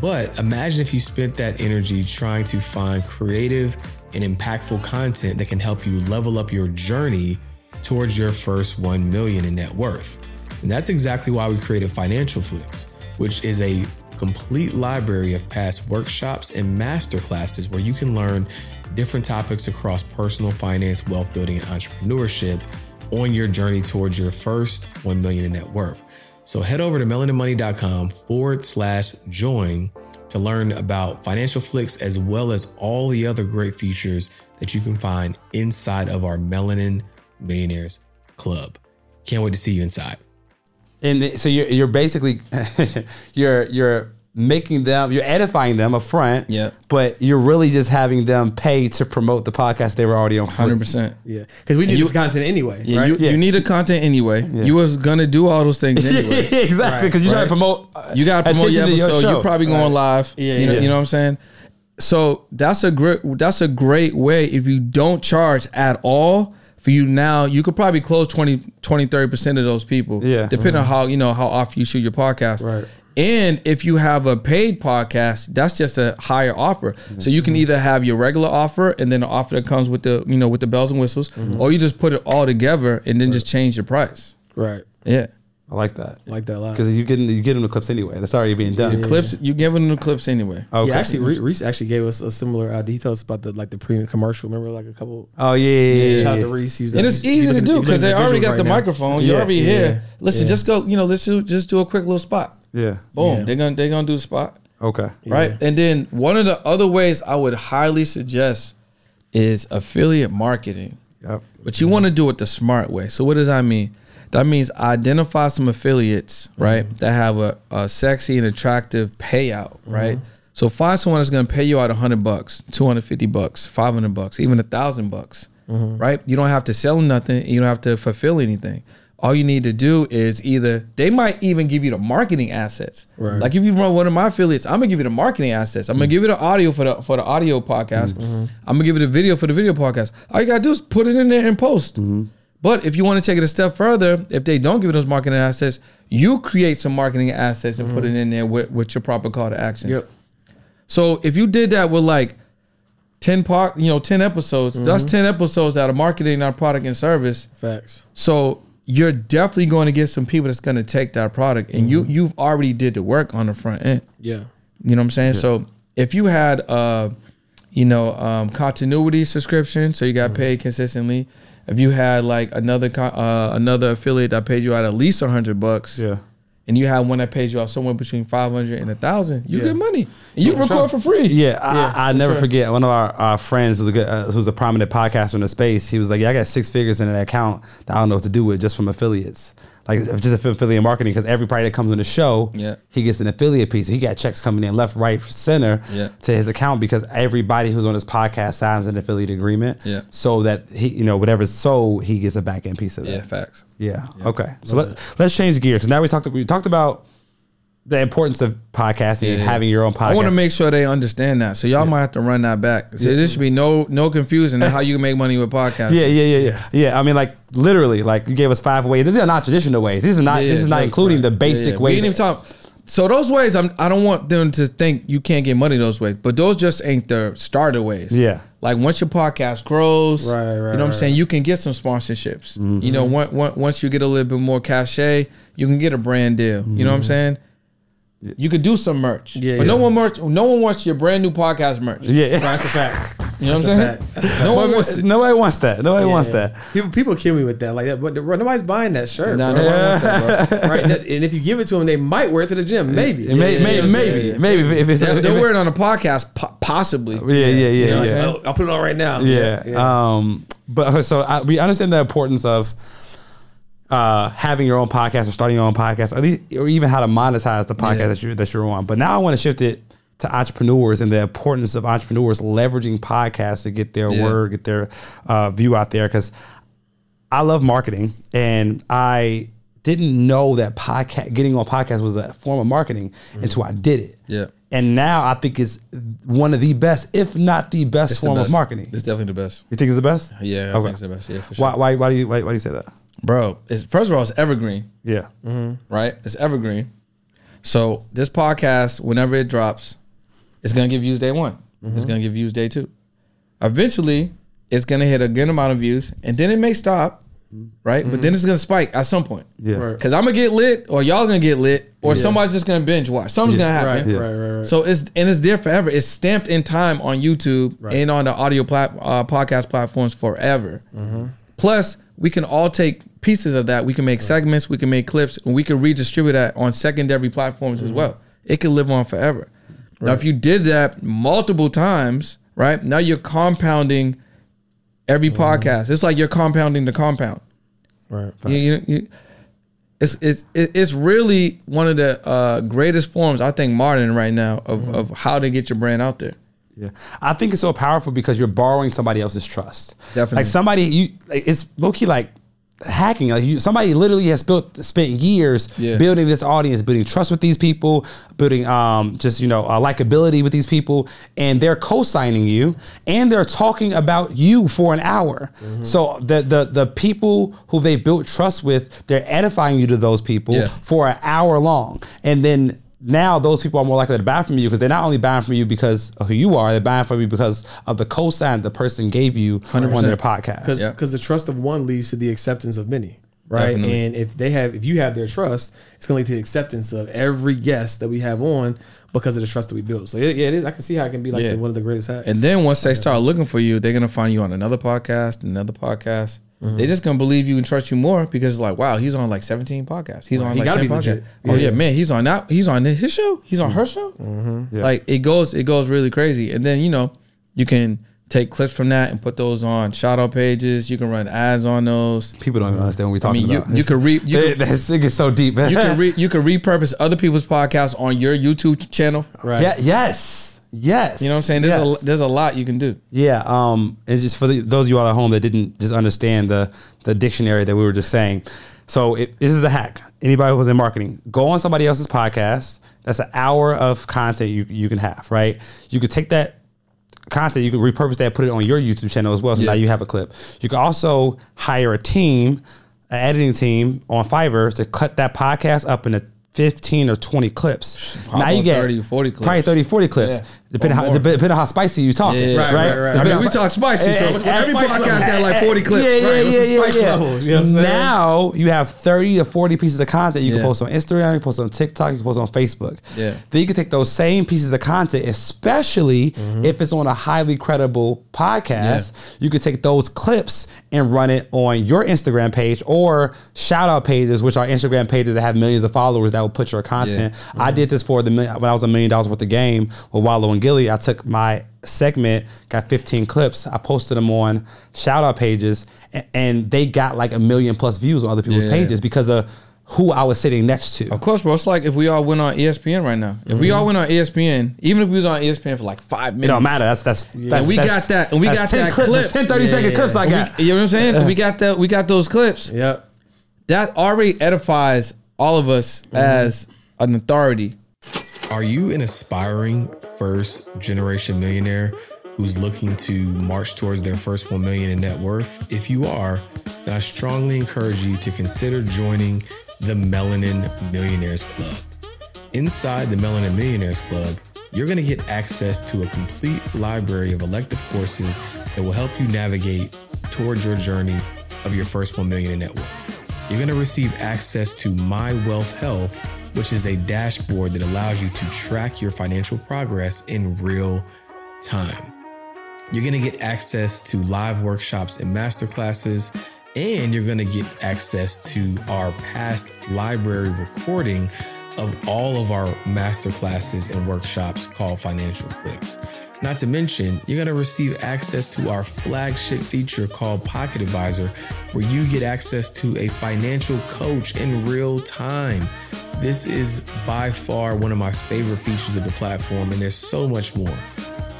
But imagine if you spent that energy trying to find creative and impactful content that can help you level up your journey towards your first one million in net worth. And that's exactly why we created Financial Flix, which is a complete library of past workshops and masterclasses where you can learn different topics across personal finance, wealth building, and entrepreneurship on your journey towards your first one million in net worth. So head over to melanin money dot com forward slash join to learn about Financial Flix, as well as all the other great features that you can find inside of our Melanin Millionaires Club. Can't wait to see you inside. And so you're, you're basically, you're, you're making them, you're edifying them up front, yeah. But you're really just having them pay to promote the podcast they were already on. one hundred percent. Yeah. Because we need you, the content anyway, yeah, right? You, yeah. you need the content anyway. Yeah. You was going to do all those things anyway. Yeah, exactly. Because right, you right. try to promote. Uh, you got to promote your episode. Your you're probably going right. live. Yeah, you, yeah. Know, yeah. you know what I'm saying? So that's a great, that's a great way. If you don't charge at all, for you now, you could probably close twenty, twenty, thirty percent of those people, yeah. depending mm-hmm. on how, you know, how often you shoot your podcast. Right. And if you have a paid podcast, that's just a higher offer. Mm-hmm. So you can either have your regular offer and then the offer that comes with the, you know, with the bells and whistles, mm-hmm. or you just put it all together and then right. just change your price. Right. Yeah. I like that. I like that a lot. Because you getting you getting the clips anyway. That's already being done. Yeah, the clips, yeah. you giving them the clips anyway. Okay. Yeah, actually, Reese actually gave us a similar uh, details about the like the premium commercial. Remember, like a couple. Oh yeah, yeah, yeah. yeah, yeah. Shout out to Reese. And it's easy to do because they already got the microphone. You're already here. Listen, just go. You know, let's do, just do a quick little spot. Yeah. Boom. Yeah. They're gonna they're gonna do the spot. Okay. Right. Yeah. And then one of the other ways I would highly suggest is affiliate marketing. Yep. But you want to do it the smart way. So what does that mean? That means identify some affiliates, right, mm-hmm. that have a, a sexy and attractive payout, right? Mm-hmm. So find someone that's going to pay you out one hundred bucks, two hundred fifty bucks, five hundred bucks, even one thousand bucks, mm-hmm. right? You don't have to sell nothing. You don't have to fulfill anything. All you need to do is either, they might even give you the marketing assets. Right. Like if you run one of my affiliates, I'm going to give you the marketing assets. I'm mm-hmm. going to give you the audio for the for the audio podcast. Mm-hmm. I'm going to give you the video for the video podcast. All you got to do is put it in there and post. Mm-hmm. But if you want to take it a step further, if they don't give you those marketing assets, you create some marketing assets and mm-hmm. put it in there with, with your proper call to actions. Yep. So if you did that with like ten po- you know, ten episodes, mm-hmm. that's ten episodes that are marketing our product and service. Facts. So you're definitely going to get some people that's going to take that product, and mm-hmm. you you've already did the work on the front end. Yeah. You know what I'm saying? Yeah. So if you had uh, you know, um, continuity subscription, so you got mm-hmm. paid consistently. If you had like another uh, another affiliate that paid you out at least a hundred bucks, yeah, and you had one that pays you out somewhere between five hundred and a thousand, you yeah. get money. And you for record sure. for free. Yeah, I, yeah, I, I never sure. forget one of our, our friends who's a good, uh, who's a prominent podcaster in the space. He was like, "Yeah, I got six figures in an account that I don't know what to do with just from affiliates, like just affiliate marketing." Because every product that comes on the show, yeah. he gets an affiliate piece. He got checks coming in left, right, center yeah. to his account because everybody who's on his podcast signs an affiliate agreement, yeah. so that he, you know, whatever's sold, he gets a back end piece of that. Yeah, facts. Yeah. yeah. Okay. So let, let's change gears. Because now we talked. We talked about the importance of podcasting yeah, and having your own podcast. I want to make sure they understand that. So y'all yeah. might have to run that back. So yeah. there should be no no confusion on how you can make money with podcasting. Yeah, yeah, yeah, yeah. Yeah, I mean, like literally, like you gave us five ways. These are not traditional ways. These are not. Yeah, this is not including right. the basic yeah, yeah. way. We didn't even talk So those ways, I'm, I don't want them to think you can't get money those ways, but those just ain't the starter ways. Yeah. Like once your podcast grows, right, right, you know what I'm right. saying, you can get some sponsorships. Mm-hmm. You know, one, one, once you get a little bit more cachet, you can get a brand deal. Mm-hmm. You know what I'm saying? You could do some merch, yeah, but yeah. no one merch. No one wants your brand new podcast merch. Yeah, that's a fact. You know that's what I'm saying? No one wants. Nobody wants that. Nobody yeah, wants yeah. that. People, people kill me with that. Like that, but nobody's buying that shirt. Nah, nobody wants that, bro. Right? And if you give it to them, they might wear it to the gym. Maybe, yeah, maybe, yeah, maybe, maybe. Yeah, yeah. maybe. If it's yeah, if they'll if wear it on a podcast, po- possibly. Yeah, yeah, yeah. You know yeah. I'll, I'll put it on right now. Yeah. yeah. yeah. Um, but so I, we understand the importance of. Uh, having your own podcast or starting your own podcast, or, these, or even how to monetize the podcast yeah. that you that you're on. But now I want to shift it to entrepreneurs and the importance of entrepreneurs leveraging podcasts to get their yeah. word, get their uh, view out there. Because I love marketing, and I didn't know that podcast getting on podcasts was a form of marketing mm-hmm. until I did it. Yeah. And now I think it's one of the best, if not the best, it's form the best. of marketing. It's definitely the best. You think it's the best? Yeah, I okay. think it's the best. Yeah, for sure. Why? Why, why do you? Why, why do you say that? Bro, it's, first of all, it's evergreen. Yeah. Mm-hmm. Right? It's evergreen. So this podcast, whenever it drops, it's going to give views day one. Mm-hmm. It's going to give views day two. Eventually, it's going to hit a good amount of views, and then it may stop, right? Mm-hmm. But then it's going to spike at some point. Yeah. Because right. I'm going to get lit, or y'all going to get lit, or yeah. somebody's just going to binge watch. Something's yeah. going to happen. Right. Yeah. right, right, right. So it's, and it's there forever. It's stamped in time on YouTube right. and on the audio plat- uh, podcast platforms forever. Mm-hmm. Plus, we can all take pieces of that. We can make segments, we can make clips, and we can redistribute that on secondary platforms mm-hmm. as well. It can live on forever. Right. Now, if you did that multiple times, right? Now you're compounding every mm-hmm. podcast. It's like you're compounding the compound. Right. You, you, you, it's it's it's really one of the uh, greatest forms, I think, modern right now of mm-hmm. of how to get your brand out there. Yeah, I think it's so powerful because you're borrowing somebody else's trust. Definitely, like somebody you, like it's low key like hacking. Like you, somebody literally has built spent years yeah. building this audience, building trust with these people, building um just you know uh, likability with these people, and they're co-signing you, and they're talking about you for an hour. Mm-hmm. So the the the people who they built trust with, they're edifying you to those people yeah. for an hour long, and then. Now those people are more likely to buy from you because they're not only buying from you because of who you are, they're buying from you because of the cosign the person gave you one hundred percent on their podcast. Because yeah. the trust of one leads to the acceptance of many, right? Definitely. And if they have, if you have their trust, it's going to lead to the acceptance of every guest that we have on because of the trust that we built. So yeah, it is. I can see how it can be like yeah. the, one of the greatest hacks. And then once they start looking for you, they're going to find you on another podcast, another podcast. Mm-hmm. They just gonna believe you and trust you more because like, wow, he's on like seventeen podcasts. He's right. on he like gotta ten be podcasts. Yeah. Oh yeah, man, he's on that. He's on his show. He's on mm-hmm. her show. Mm-hmm. Yeah. Like it goes, it goes really crazy. And then you know, you can take clips from that and put those on shadow pages. You can run ads on those. People don't even understand what we're talking I mean, about. You, you can re. You can, that thing is so deep. you can re, you can repurpose other people's podcasts on your YouTube channel. Right. Yeah. Yes. Yes. You know what I'm saying? There's, yes. a, there's a lot you can do. Yeah. Um, and just for the, those of you all at home that didn't just understand the, the dictionary that we were just saying. So it, this is a hack. Anybody who's in marketing, go on somebody else's podcast. That's an hour of content you, you can have, right? You could take that content, you can repurpose that, put it on your YouTube channel as well. So yeah. now you have a clip. You can also hire a team, an editing team on Fiverr to cut that podcast up into fifteen or twenty clips. Probably now you get thirty, forty clips. Probably thirty, forty clips. Yeah. Depending, how, depending on how spicy you talking. Yeah, yeah, right, right, right. right. I mean, on, we talk spicy, so every podcast got like forty clips. Yeah, yeah, right. yeah, yeah, yeah. Level, you know now you have thirty to forty pieces of content you yeah. can post on Instagram, you can post on TikTok, you can post on Facebook. Yeah. Then you can take those same pieces of content, especially mm-hmm. if it's on a highly credible podcast, yeah. you could take those clips and run it on your Instagram page or shout out pages, which are Instagram pages that have millions of followers that will put your content. Yeah. Mm-hmm. I did this for the when I was a million dollars worth of game with Wallow and Gilly. I took my segment, got fifteen clips. I posted them on shout out pages and, and they got like a million plus views on other people's yeah. pages because of who I was sitting next to. Of course, bro. It's like if we all went on E S P N right now. If mm-hmm. we all went on E S P N, even if we was on E S P N for like five minutes. It don't matter. That's that's, yeah. that's and we that's, got that and we got that clips, clip. ten, thirty yeah, second yeah. clips I got. We, you know what I'm saying? we got that we got those clips. Yep. That already edifies all of us mm-hmm. as an authority. Are you an aspiring first generation millionaire who's looking to march towards their first one million in net worth? If you are, then I strongly encourage you to consider joining the Melanin Millionaires Club. Inside the Melanin Millionaires Club, you're going to get access to a complete library of elective courses that will help you navigate towards your journey of your first one million in net worth. You're going to receive access to My Wealth Health, which is a dashboard that allows you to track your financial progress in real time. You're going to get access to live workshops and masterclasses, and you're going to get access to our past library recording of all of our masterclasses and workshops called Financial Flix. Not to mention, you're going to receive access to our flagship feature called Pocket Advisor, where you get access to a financial coach in real time. This is by far one of my favorite features of the platform, and there's so much more.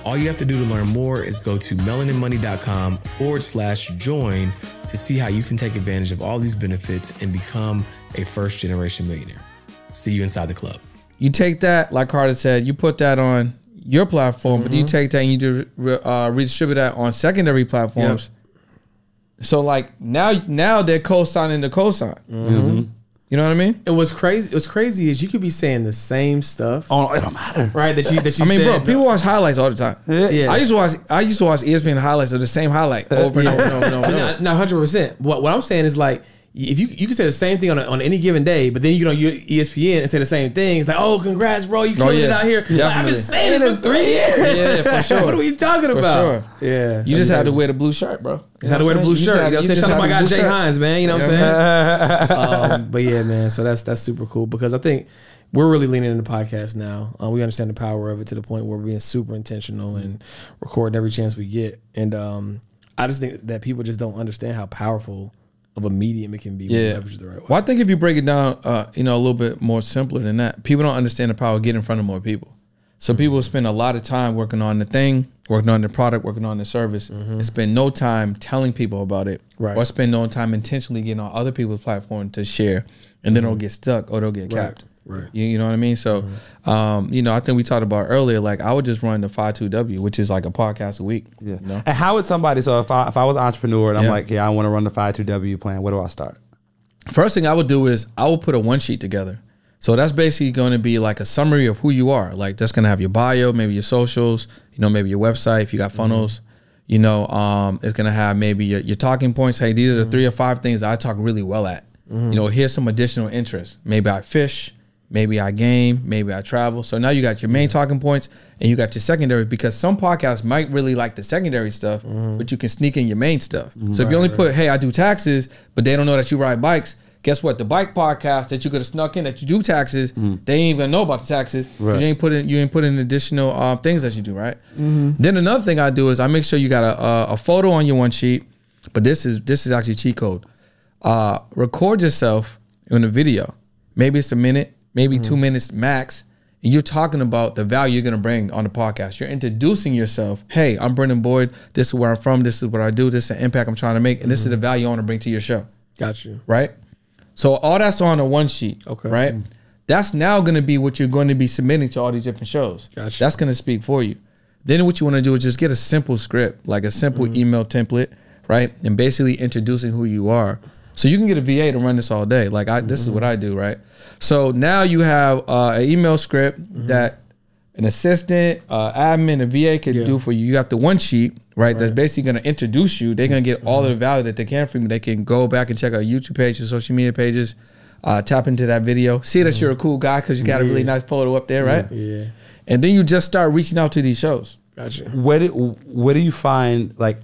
All you have to do to learn more is go to melanin money dot com forward slash join to see how you can take advantage of all these benefits and become a first generation millionaire. See you inside the club. You take that, like Carter said, you put that on your platform, mm-hmm. but you take that and you do, uh, redistribute that on secondary platforms. Yep. So like now, now they're co-signing the cosign. Mm-hmm. Mm-hmm. You know what I mean? And what's crazy? What's crazy is you could be saying the same stuff. Oh, it don't matter, right? That you that you. I mean, said, bro, people watch highlights all the time. Yeah, yeah. I used to watch. I used to watch E S P N highlights of the same highlight over and over and over. No, no, hundred percent. What what I'm saying is like. If you you can say the same thing on a, on any given day, but then you know you E S P N and say the same thing. It's like, oh, congrats, bro, you killed oh, yeah. it out here. Like, I've been saying it for three years. Yeah, for sure. What are we talking for about? Sure. Yeah, you so just had to wear the blue shirt, bro. You had to wear the blue shirt. You know, shout out to my guy Jay Hines, man. You know what I'm saying? um, but yeah, man. So that's that's super cool because I think we're really leaning into the podcast now. Uh, we understand the power of it to the point where we're being super intentional and recording every chance we get. And um, I just think that people just don't understand how powerful of a medium it can be yeah. leveraged the right way. Well, I think if you break it down, uh, you know, a little bit more simpler than that, people don't understand the power of getting in front of more people. So mm-hmm. people spend a lot of time working on the thing, working on the product, working on the service, mm-hmm. and spend no time telling people about it, right. or spend no time intentionally getting on other people's platform to share, and then mm-hmm. they'll get stuck or they'll get right. capped. Right. You, you know what I mean? So, mm-hmm. um, you know, I think we talked about earlier, like I would just run the five two W, which is like a podcast a week. Yeah. You know? And how would somebody, so if I, if I was an entrepreneur and yeah. I'm like, yeah, I want to run the five two W plan, where do I start? First thing I would do is I would put a one sheet together. So that's basically going to be like a summary of who you are. Like that's going to have your bio, maybe your socials, you know, maybe your website, if you got funnels, mm-hmm. you know, um, it's going to have maybe your, your talking points. Hey, these are the mm-hmm. three or five things I talk really well at, mm-hmm. you know, here's some additional interests. Maybe I fish. Maybe I game, maybe I travel. So now you got your main talking points and you got your secondary because some podcasts might really like the secondary stuff, mm-hmm. but you can sneak in your main stuff. Mm-hmm. So if you only put, hey, I do taxes, but they don't know that you ride bikes, guess what? The bike podcast that you could have snuck in that you do taxes, mm-hmm. they ain't even gonna know about the taxes. Right. You ain't put in, you ain't put in additional uh, things that you do, right? Mm-hmm. Then another thing I do is I make sure you got a, a photo on your one sheet, but this is, this is actually cheat code. Uh, record yourself in a video. Maybe it's a minute. Maybe mm-hmm. two minutes max, and you're talking about the value you're going to bring on the podcast. You're introducing yourself. Hey, I'm Brendan Boyd. This is where I'm from. This is what I do. This is the impact I'm trying to make, and mm-hmm. this is the value I want to bring to your show. Got you. Right? So all that's on a one sheet, okay. right? Mm-hmm. That's now going to be what you're going to be submitting to all these different shows. Gotcha. That's going to speak for you. Then what you want to do is just get a simple script, like a simple mm-hmm. email template, right? And basically introducing who you are. So you can get a V A to run this all day. Like, I, mm-hmm. this is what I do, right? So now you have uh, an email script mm-hmm. that an assistant, uh, admin, a V A could yeah. do for you. You got the one sheet, right? right. That's basically going to introduce you. They're going to get mm-hmm. all of the value that they can from you. They can go back and check out YouTube pages, social media pages, uh, tap into that video, see mm-hmm. that you're a cool guy because you got yeah. a really nice photo up there, right? Yeah. yeah. And then you just start reaching out to these shows. Gotcha. Where do, where do you find, like,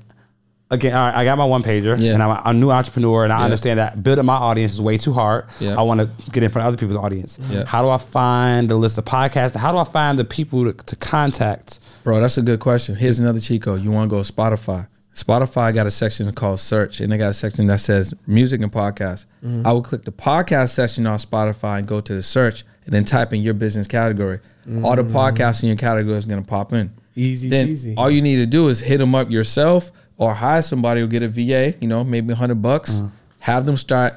Again, all right, I got my one pager yeah. and I'm a new entrepreneur and I yeah. understand that building my audience is way too hard. Yeah. I want to get in front of other people's audience. Yeah. How do I find the list of podcasts? How do I find the people to, to contact? Bro, that's a good question. Here's another cheat code. You want to go to Spotify. Spotify got a section called search and they got a section that says music and podcasts. Mm-hmm. I would click the podcast section on Spotify and go to the search and then type in your business category. Mm-hmm. All the podcasts in your category is going to pop in. Easy, then easy. All you need to do is hit them up yourself or hire somebody who get a V A, you know, maybe a hundred bucks, mm. have them start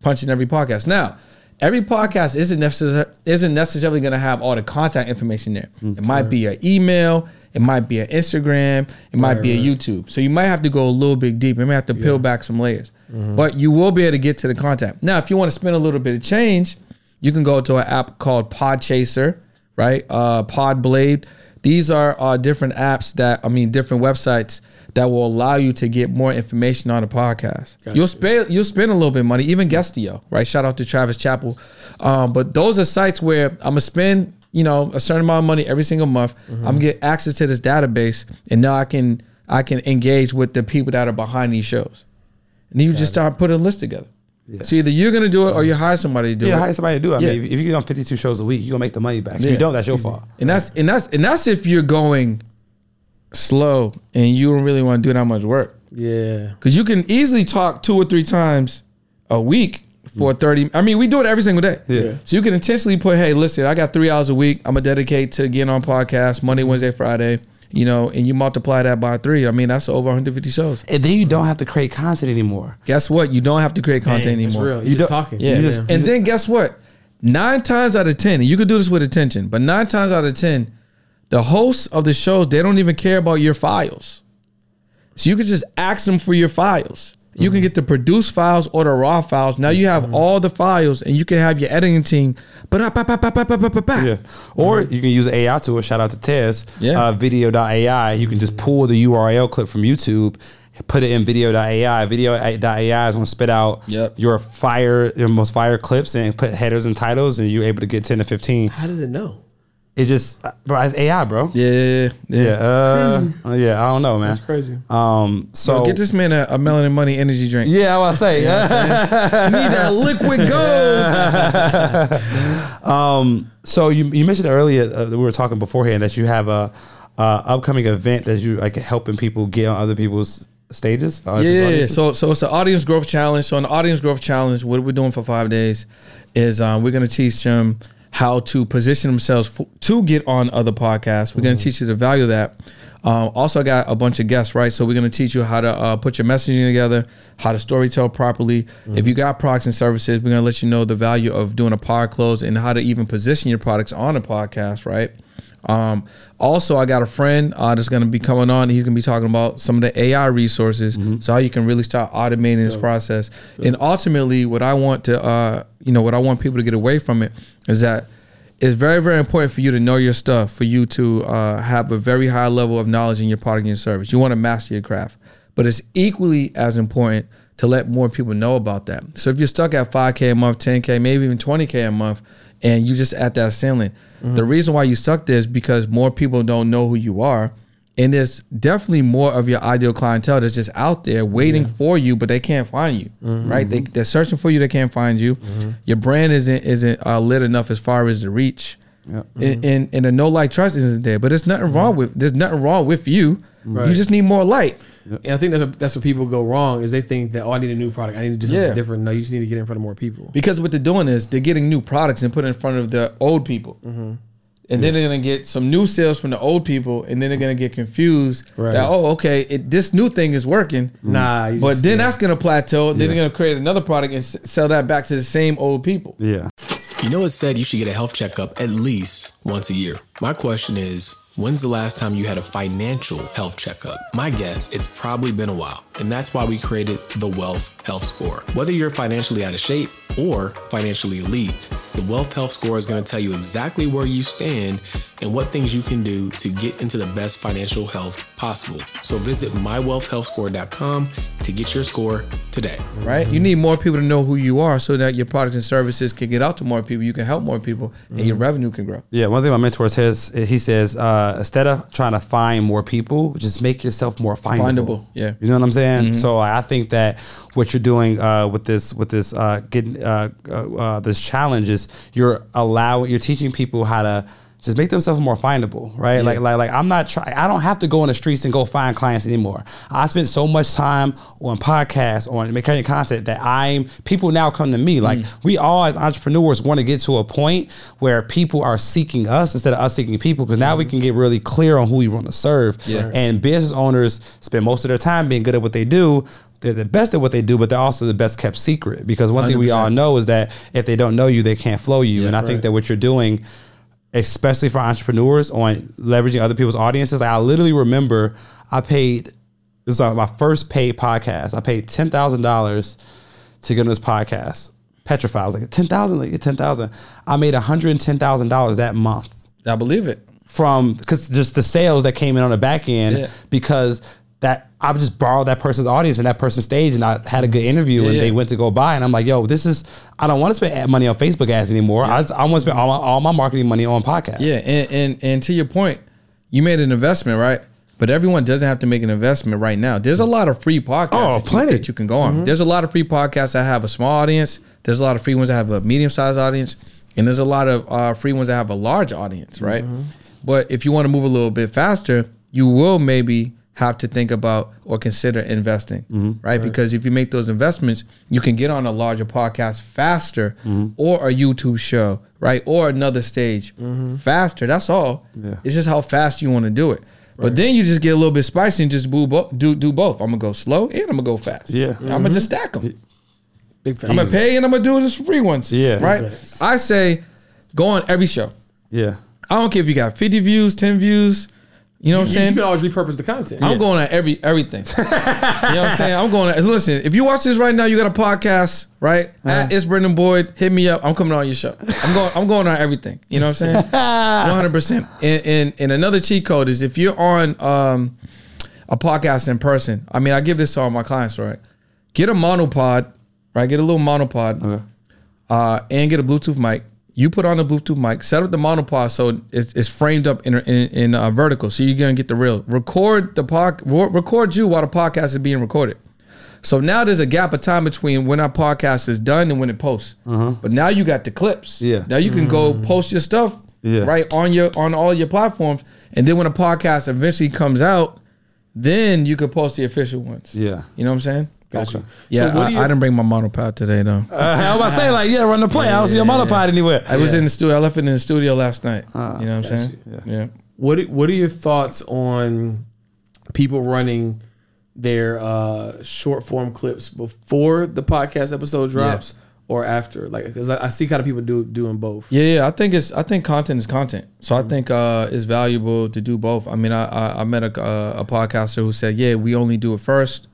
punching every podcast. Now, every podcast isn't, necessar- isn't necessarily going to have all the contact information there. Mm, it might right. be an email. It might be an Instagram. It right, might be right. a YouTube. So you might have to go a little bit deep. You might have to peel yeah. back some layers. Mm-hmm. But you will be able to get to the contact. Now, if you want to spend a little bit of change You can go to an app called Pod Chaser, right? Uh, Pod Blade. These are uh, different apps that, I mean, different websites that will allow you to get more information on a podcast. Gotcha. You'll spend you'll spend a little bit of money, even Guestio, right? Shout out to Travis Chappell. Um, but those are sites where I'm gonna spend, you know, a certain amount of money every single month. Mm-hmm. I'm gonna get access to this database, and now I can I can engage with the people that are behind these shows. And then you Got just it. start putting a list together. Yeah. So either you're gonna do so, it or you hire somebody to do yeah, it. Yeah, hire somebody to do it. I yeah. mean, if, if you get on fifty-two shows a week, you're gonna make the money back. Yeah. If you don't, that's your fault. And that's and that's and that's if you're going slow and you don't really want to do that much work. Yeah. Because you can easily talk two or three times a week. For thirty, I mean, we do it every single day. Yeah. So you can intentionally put, hey, listen, I got three hours a week. I'm gonna dedicate to getting on podcasts Monday, Wednesday, Friday. You know, and you multiply that by three. I mean, that's over one hundred fifty shows. And then you don't have to create content anymore. Guess what? You don't have to create content Dang, anymore. Real. You're you just talking. Yeah. You just, and just, then guess what? Nine times out of ten, and you could do this with attention, but nine times out of ten, the hosts of the shows, they don't even care about your files. So you could just ask them for your files. You can get the produced files or the raw files. Now you have mm-hmm. all the files, and you can have your editing team. Ba-da, ba, ba, ba, ba, ba, ba, ba. Yeah. Or mm-hmm. you can use A I tool. Shout out to Tez. Yeah. Uh, video dot A I. You can just pull the U R L clip from YouTube, put it in video dot A I. video dot A I is going to spit out yep. your fire, your most fire clips, and put headers and titles, and you're able to get ten to fifteen. How does it know? It just, bro, it's A I, bro. Yeah, yeah, yeah. Yeah, uh, yeah, I don't know, man. That's crazy. Um, so Yo, get this man a, a Melanin Money energy drink. Yeah, I was say. You know what I'm need that liquid gold. um, so you you mentioned earlier uh, that we were talking beforehand that you have a uh, upcoming event that you like helping people get on other people's stages. Other yeah, people's yeah. So so it's the Audience Growth Challenge. So in the Audience Growth Challenge, what we're doing for five days is um, we're gonna teach them how to position themselves f- to get on other podcasts. We're going to teach you the value of that. Um, also, I got a bunch of guests, right? So we're going to teach you how to uh, put your messaging together, how to storytell properly. Mm-hmm. If you got products and services, we're going to let you know the value of doing a pod close and how to even position your products on a podcast, right? Um, also, I got a friend uh, that's going to be coming on. He's going to be talking about some of the A I resources, mm-hmm. so how you can really start automating this yeah. process. Yeah. And ultimately, what I want to, uh, you know, what I want people to get away from it is that it's very, very important for you to know your stuff, for you to uh, have a very high level of knowledge in your product and your service. You want to master your craft, but it's equally as important to let more people know about that. So if you're stuck at five K a month, ten K, maybe even twenty K a month, and you just at that ceiling. Mm-hmm. The reason why you suck there is because more people don't know who you are. And there's definitely more of your ideal clientele that's just out there waiting yeah. for you, but they can't find you, mm-hmm. right? They, they're searching for you. They can't find you. Mm-hmm. Your brand isn't isn't uh, lit enough as far as the reach. Yeah. Mm-hmm. And, and, and the no light trust isn't there, but there's nothing mm-hmm. wrong with, there's nothing wrong with you. Right. You just need more light. Yep. And I think that's a, that's where people go wrong is they think that, oh, I need a new product. I need to do something yeah. different. No, you just need to get in front of more people. Because what they're doing is they're getting new products and putting in front of the old people. Mm-hmm. And yeah. then they're going to get some new sales from the old people. And then they're going to get confused right. that, oh, okay, it, this new thing is working. Nah. But just, then yeah. that's going to plateau. Then yeah. they're going to create another product and s- sell that back to the same old people. Yeah. You know, it said you should get a health checkup at least once a year. My question is, when's the last time you had a financial health checkup? My guess, it's probably been a while. And that's why we created the Wealth Health Score. Whether you're financially out of shape or financially elite, the Wealth Health Score is going to tell you exactly where you stand and what things you can do to get into the best financial health possible. So visit my wealth health score dot com to get your score today. Right? You need more people to know who you are so that your products and services can get out to more people. You can help more people and mm-hmm. your revenue can grow. Yeah. One thing my mentor says, he says, uh, instead of trying to find more people, just make yourself more findable. Findable. Yeah. You know what I'm saying? Mm-hmm. So I think that what you're doing uh, with this, with this, uh, getting uh, uh, this challenge is you're allowing, you're teaching people how to just make themselves more findable, right? Yeah. Like, like, like I'm not trying, I don't have to go in the streets and go find clients anymore. I spent so much time on podcasts, on making content that I'm, people now come to me. Like mm. we all as entrepreneurs want to get to a point where people are seeking us instead of us seeking people. Cause now mm. we can get really clear on who we want to serve yeah. and business owners spend most of their time being good at what they do. They're the best at what they do, but they're also the best kept secret. Because one one hundred percent thing we all know is that if they don't know you, they can't flow you. Yeah, and I right. think that what you're doing, especially for entrepreneurs, on leveraging other people's audiences. Like I literally remember I paid, this is my first paid podcast. I paid ten thousand dollars to get on this podcast. petrified. I was like, ten thousand, like ten thousand. I made one hundred ten thousand dollars that month. I believe it. From, because just the sales that came in on the back end, yeah. because that I just borrowed that person's audience and that person's stage, and I had a good interview, yeah, and yeah. they went to go buy, and I'm like, yo, this is, I don't want to spend ad money on Facebook ads anymore. Yeah. I, I want to spend all my, all my marketing money on podcasts. Yeah, and, and and to your point, you made an investment, right? But everyone doesn't have to make an investment right now. There's a lot of free podcasts oh, that, you, that you can go on. Mm-hmm. There's a lot of free podcasts that have a small audience. There's a lot of free ones that have a medium-sized audience. And there's a lot of uh, free ones that have a large audience, right? Mm-hmm. But if you want to move a little bit faster, you will maybe have to think about or consider investing, mm-hmm. right? right? Because if you make those investments, you can get on a larger podcast faster, mm-hmm. or a YouTube show, right? Or another stage mm-hmm. faster. That's all. Yeah. It's just how fast you want to do it. Right. But then you just get a little bit spicy and just do both. Do, do both. I'm going to go slow and I'm going to go fast. Yeah, mm-hmm. I'm going to just stack them. Big I'm going to pay and I'm going to do this for free ones. Yeah. Right? I say go on every show. Yeah. I don't care if you got fifty views, ten views. You know what I'm saying? You can always repurpose the content. I'm yeah. going on every everything. You know what I'm saying? I'm going on. Listen, if you watch this right now, you got a podcast, right? Uh-huh. At It's Brendan Boyd. Hit me up. I'm coming on your show. I'm going I'm going on everything. You know what I'm saying? one hundred percent. And, and, and another cheat code is if you're on um, a podcast in person. I mean, I give this to all my clients, right? Get a monopod, right? Get a little monopod. Okay. Uh, and get a Bluetooth mic. You put on the Bluetooth mic, set up the monopod so it's, it's framed up in in, in uh, vertical, so you're gonna get the reel. Record the pod, record you while the podcast is being recorded. So now there's a gap of time between when our podcast is done and when it posts. Uh-huh. But now you got the clips. Yeah. Now you can go post your stuff yeah. right on your on all your platforms, and then when a podcast eventually comes out, then you can post the official ones. Yeah. You know what I'm saying? Gotcha. Okay. Yeah, so I, I didn't bring my monopod today though. Uh, I was about to say like, yeah, run the play. Yeah, I don't see your monopod anywhere. I was yeah. in the studio. I left it in the studio last night. Uh, you know what I'm saying? Yeah. yeah. What What are your thoughts on people running their uh, short form clips before the podcast episode drops yeah. or after? Like, because I, I see kind of people do doing both. Yeah, yeah. I think it's I think content is content. So mm-hmm. I think uh, it's valuable to do both. I mean, I I, I met a, a podcaster who said, yeah, we only do it first.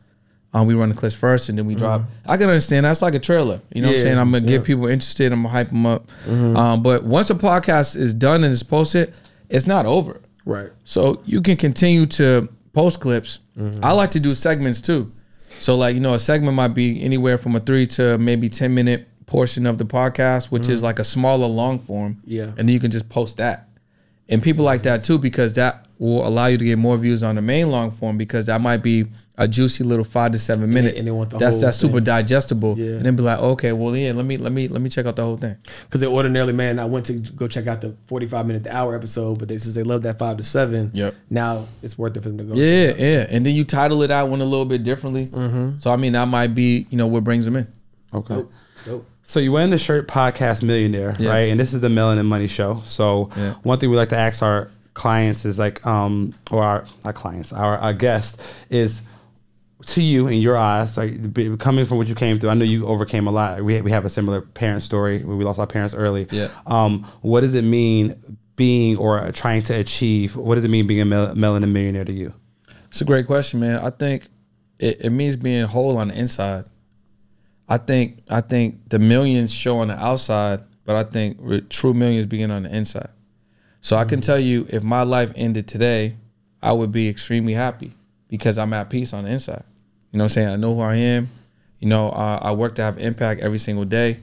Um, we run the clips first and then we drop. Mm-hmm. I can understand that's like a trailer. You know yeah, what I'm saying? I'm going to yeah. get people interested. I'm going to hype them up. Mm-hmm. Um, but once a podcast is done and it's posted, it's not over. Right. So you can continue to post clips. Mm-hmm. I like to do segments too. So like, you know, a segment might be anywhere from a three to maybe ten minute portion of the podcast, which mm-hmm. is like a smaller long form. Yeah. And then you can just post that. And people like that too, because that will allow you to get more views on the main long form, because that might be a juicy little five to seven minute, and they want the that's whole that's thing. Super digestible, yeah. and then be like, okay, well, yeah, let me let me let me check out the whole thing. Because ordinarily, man, I went to go check out the forty-five minute, the hour episode, but they, since they love that five to seven, yep. now it's worth it for them to go. Yeah, check out. yeah, and then you title it out one a little bit differently. Mm-hmm. So I mean, that might be you know what brings them in. Okay. Dope. Dope. So you're wearing the shirt, Podcast Millionaire, yeah. right? And this is the Melanin Money Show. So yeah. one thing we like to ask our clients is like, um, or our our clients, our our guests is. To you in your eyes, like coming from what you came through, I know you overcame a lot. We we have a similar parent story where we lost our parents early. Yeah. Um. What does it mean being or trying to achieve? What does it mean being a mel- melanin millionaire to you? It's a great question, man. I think it, it means being whole on the inside. I think I think the millions show on the outside, but I think true millions begin on the inside. So mm-hmm. I can tell you, if my life ended today, I would be extremely happy because I'm at peace on the inside. You know what I'm saying? I know who I am. You know, uh, I work to have impact every single day.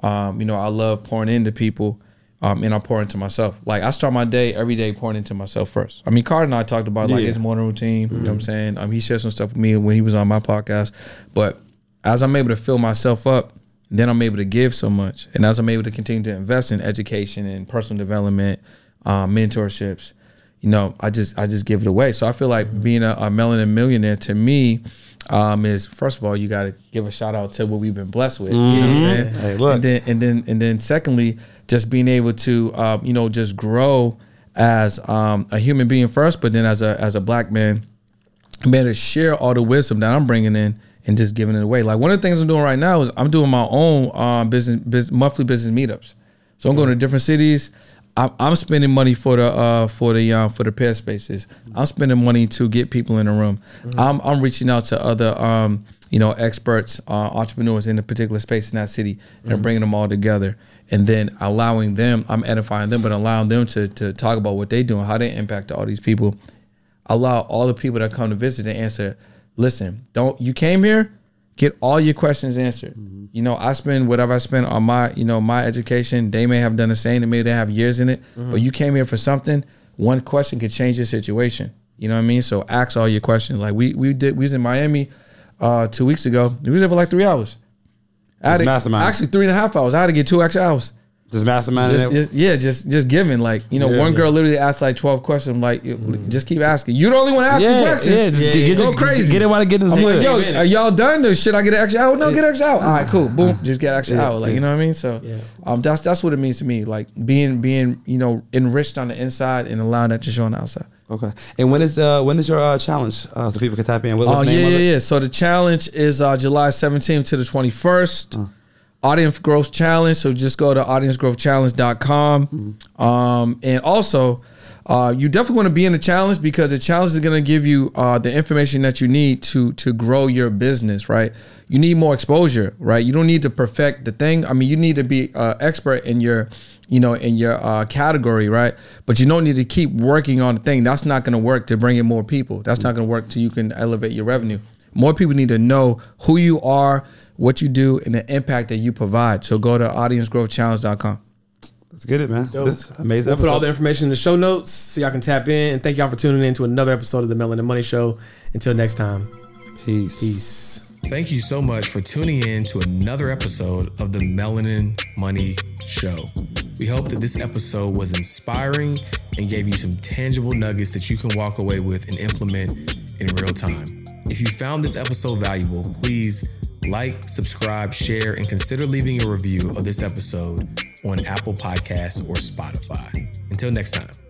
Um, you know, I love pouring into people, um, and I pour into myself. Like, I start my day every day pouring into myself first. I mean, Carter and I talked about, like, yeah. his morning routine. Mm-hmm. You know what I'm saying? Um, he shared some stuff with me when he was on my podcast. But as I'm able to fill myself up, then I'm able to give so much. And as I'm able to continue to invest in education and personal development, um, mentorships, you know, I just I just give it away. So I feel like mm-hmm. being a, a melanin millionaire, to me, Um, is first of all, you got to give a shout out to what we've been blessed with. Mm-hmm. You know what I'm saying? Hey, look. And then, and then, and then, secondly, just being able to, uh, you know, just grow as um, a human being first, but then as a as a black man, better share all the wisdom that I'm bringing in and just giving it away. Like, one of the things I'm doing right now is I'm doing my own uh, business, business monthly business meetups. So I'm going to different cities. I'm, I'm spending money for the uh, for the uh, for the pair spaces. I'm spending money to get people in the room. Mm-hmm. I'm I'm reaching out to other um, you know, experts, uh, entrepreneurs in a particular space in that city, and mm-hmm. bringing them all together, and then allowing them, I'm edifying them, but allowing them to to talk about what they're doing, how they impact all these people. Allow all the people that come to visit to answer. Listen, don't you came here, get all your questions answered. Mm-hmm. You know, I spend whatever I spend on my, you know, my education. They may have done the same, and maybe they have years in it, mm-hmm. but you came here for something. One question could change your situation. You know what I mean? So ask all your questions. Like we we did, we was in Miami uh, two weeks ago. We was there for like three hours. I had to, mastermind. Actually, three and a half hours. I had to get two extra hours. Just masterminding it? Yeah, just just giving. Like, you know, yeah, one girl yeah. literally asked like twelve questions. I'm like, mm-hmm. just keep asking. You the only one to ask yeah, me questions. Yeah, just yeah, get, yeah. go crazy. Get it while I get this. I'm like, yo, are y'all done? Or should I get an extra hour? No, yeah. get an extra hour. All right, cool. Boom. Just get an extra yeah. hour. Like, you know what I mean? So yeah. um, that's that's what it means to me. Like being, being you know, enriched on the inside and allowing that to show on the outside. Okay. And when is uh when is your uh, challenge uh, so people can type in? What, what's oh, the name yeah, of it? Yeah, yeah. So the challenge is uh, July seventeenth to the twenty-first. Uh. Audience Growth Challenge. So just go to audience growth challenge dot com. Mm-hmm. Um, and also, uh, you definitely want to be in the challenge because the challenge is going to give you uh, the information that you need to to grow your business, right? You need more exposure, right? You don't need to perfect the thing. I mean, you need to be uh, expert in your, you know, in your uh, category, right? But you don't need to keep working on the thing. That's not going to work to bring in more people. That's mm-hmm. not going to work till you can elevate your revenue. More people need to know who you are, what you do, and the impact that you provide. So go to audience growth challenge dot com. Let's get it, man. This amazing we'll episode. Put all the information in the show notes so y'all can tap in. And thank y'all for tuning in to another episode of the Melanin Money Show. Until next time. Peace. Peace. Thank you so much for tuning in to another episode of the Melanin Money Show. We hope that this episode was inspiring and gave you some tangible nuggets that you can walk away with and implement in real time. If you found this episode valuable, please like, subscribe, share, and consider leaving a review of this episode on Apple Podcasts or Spotify. Until next time.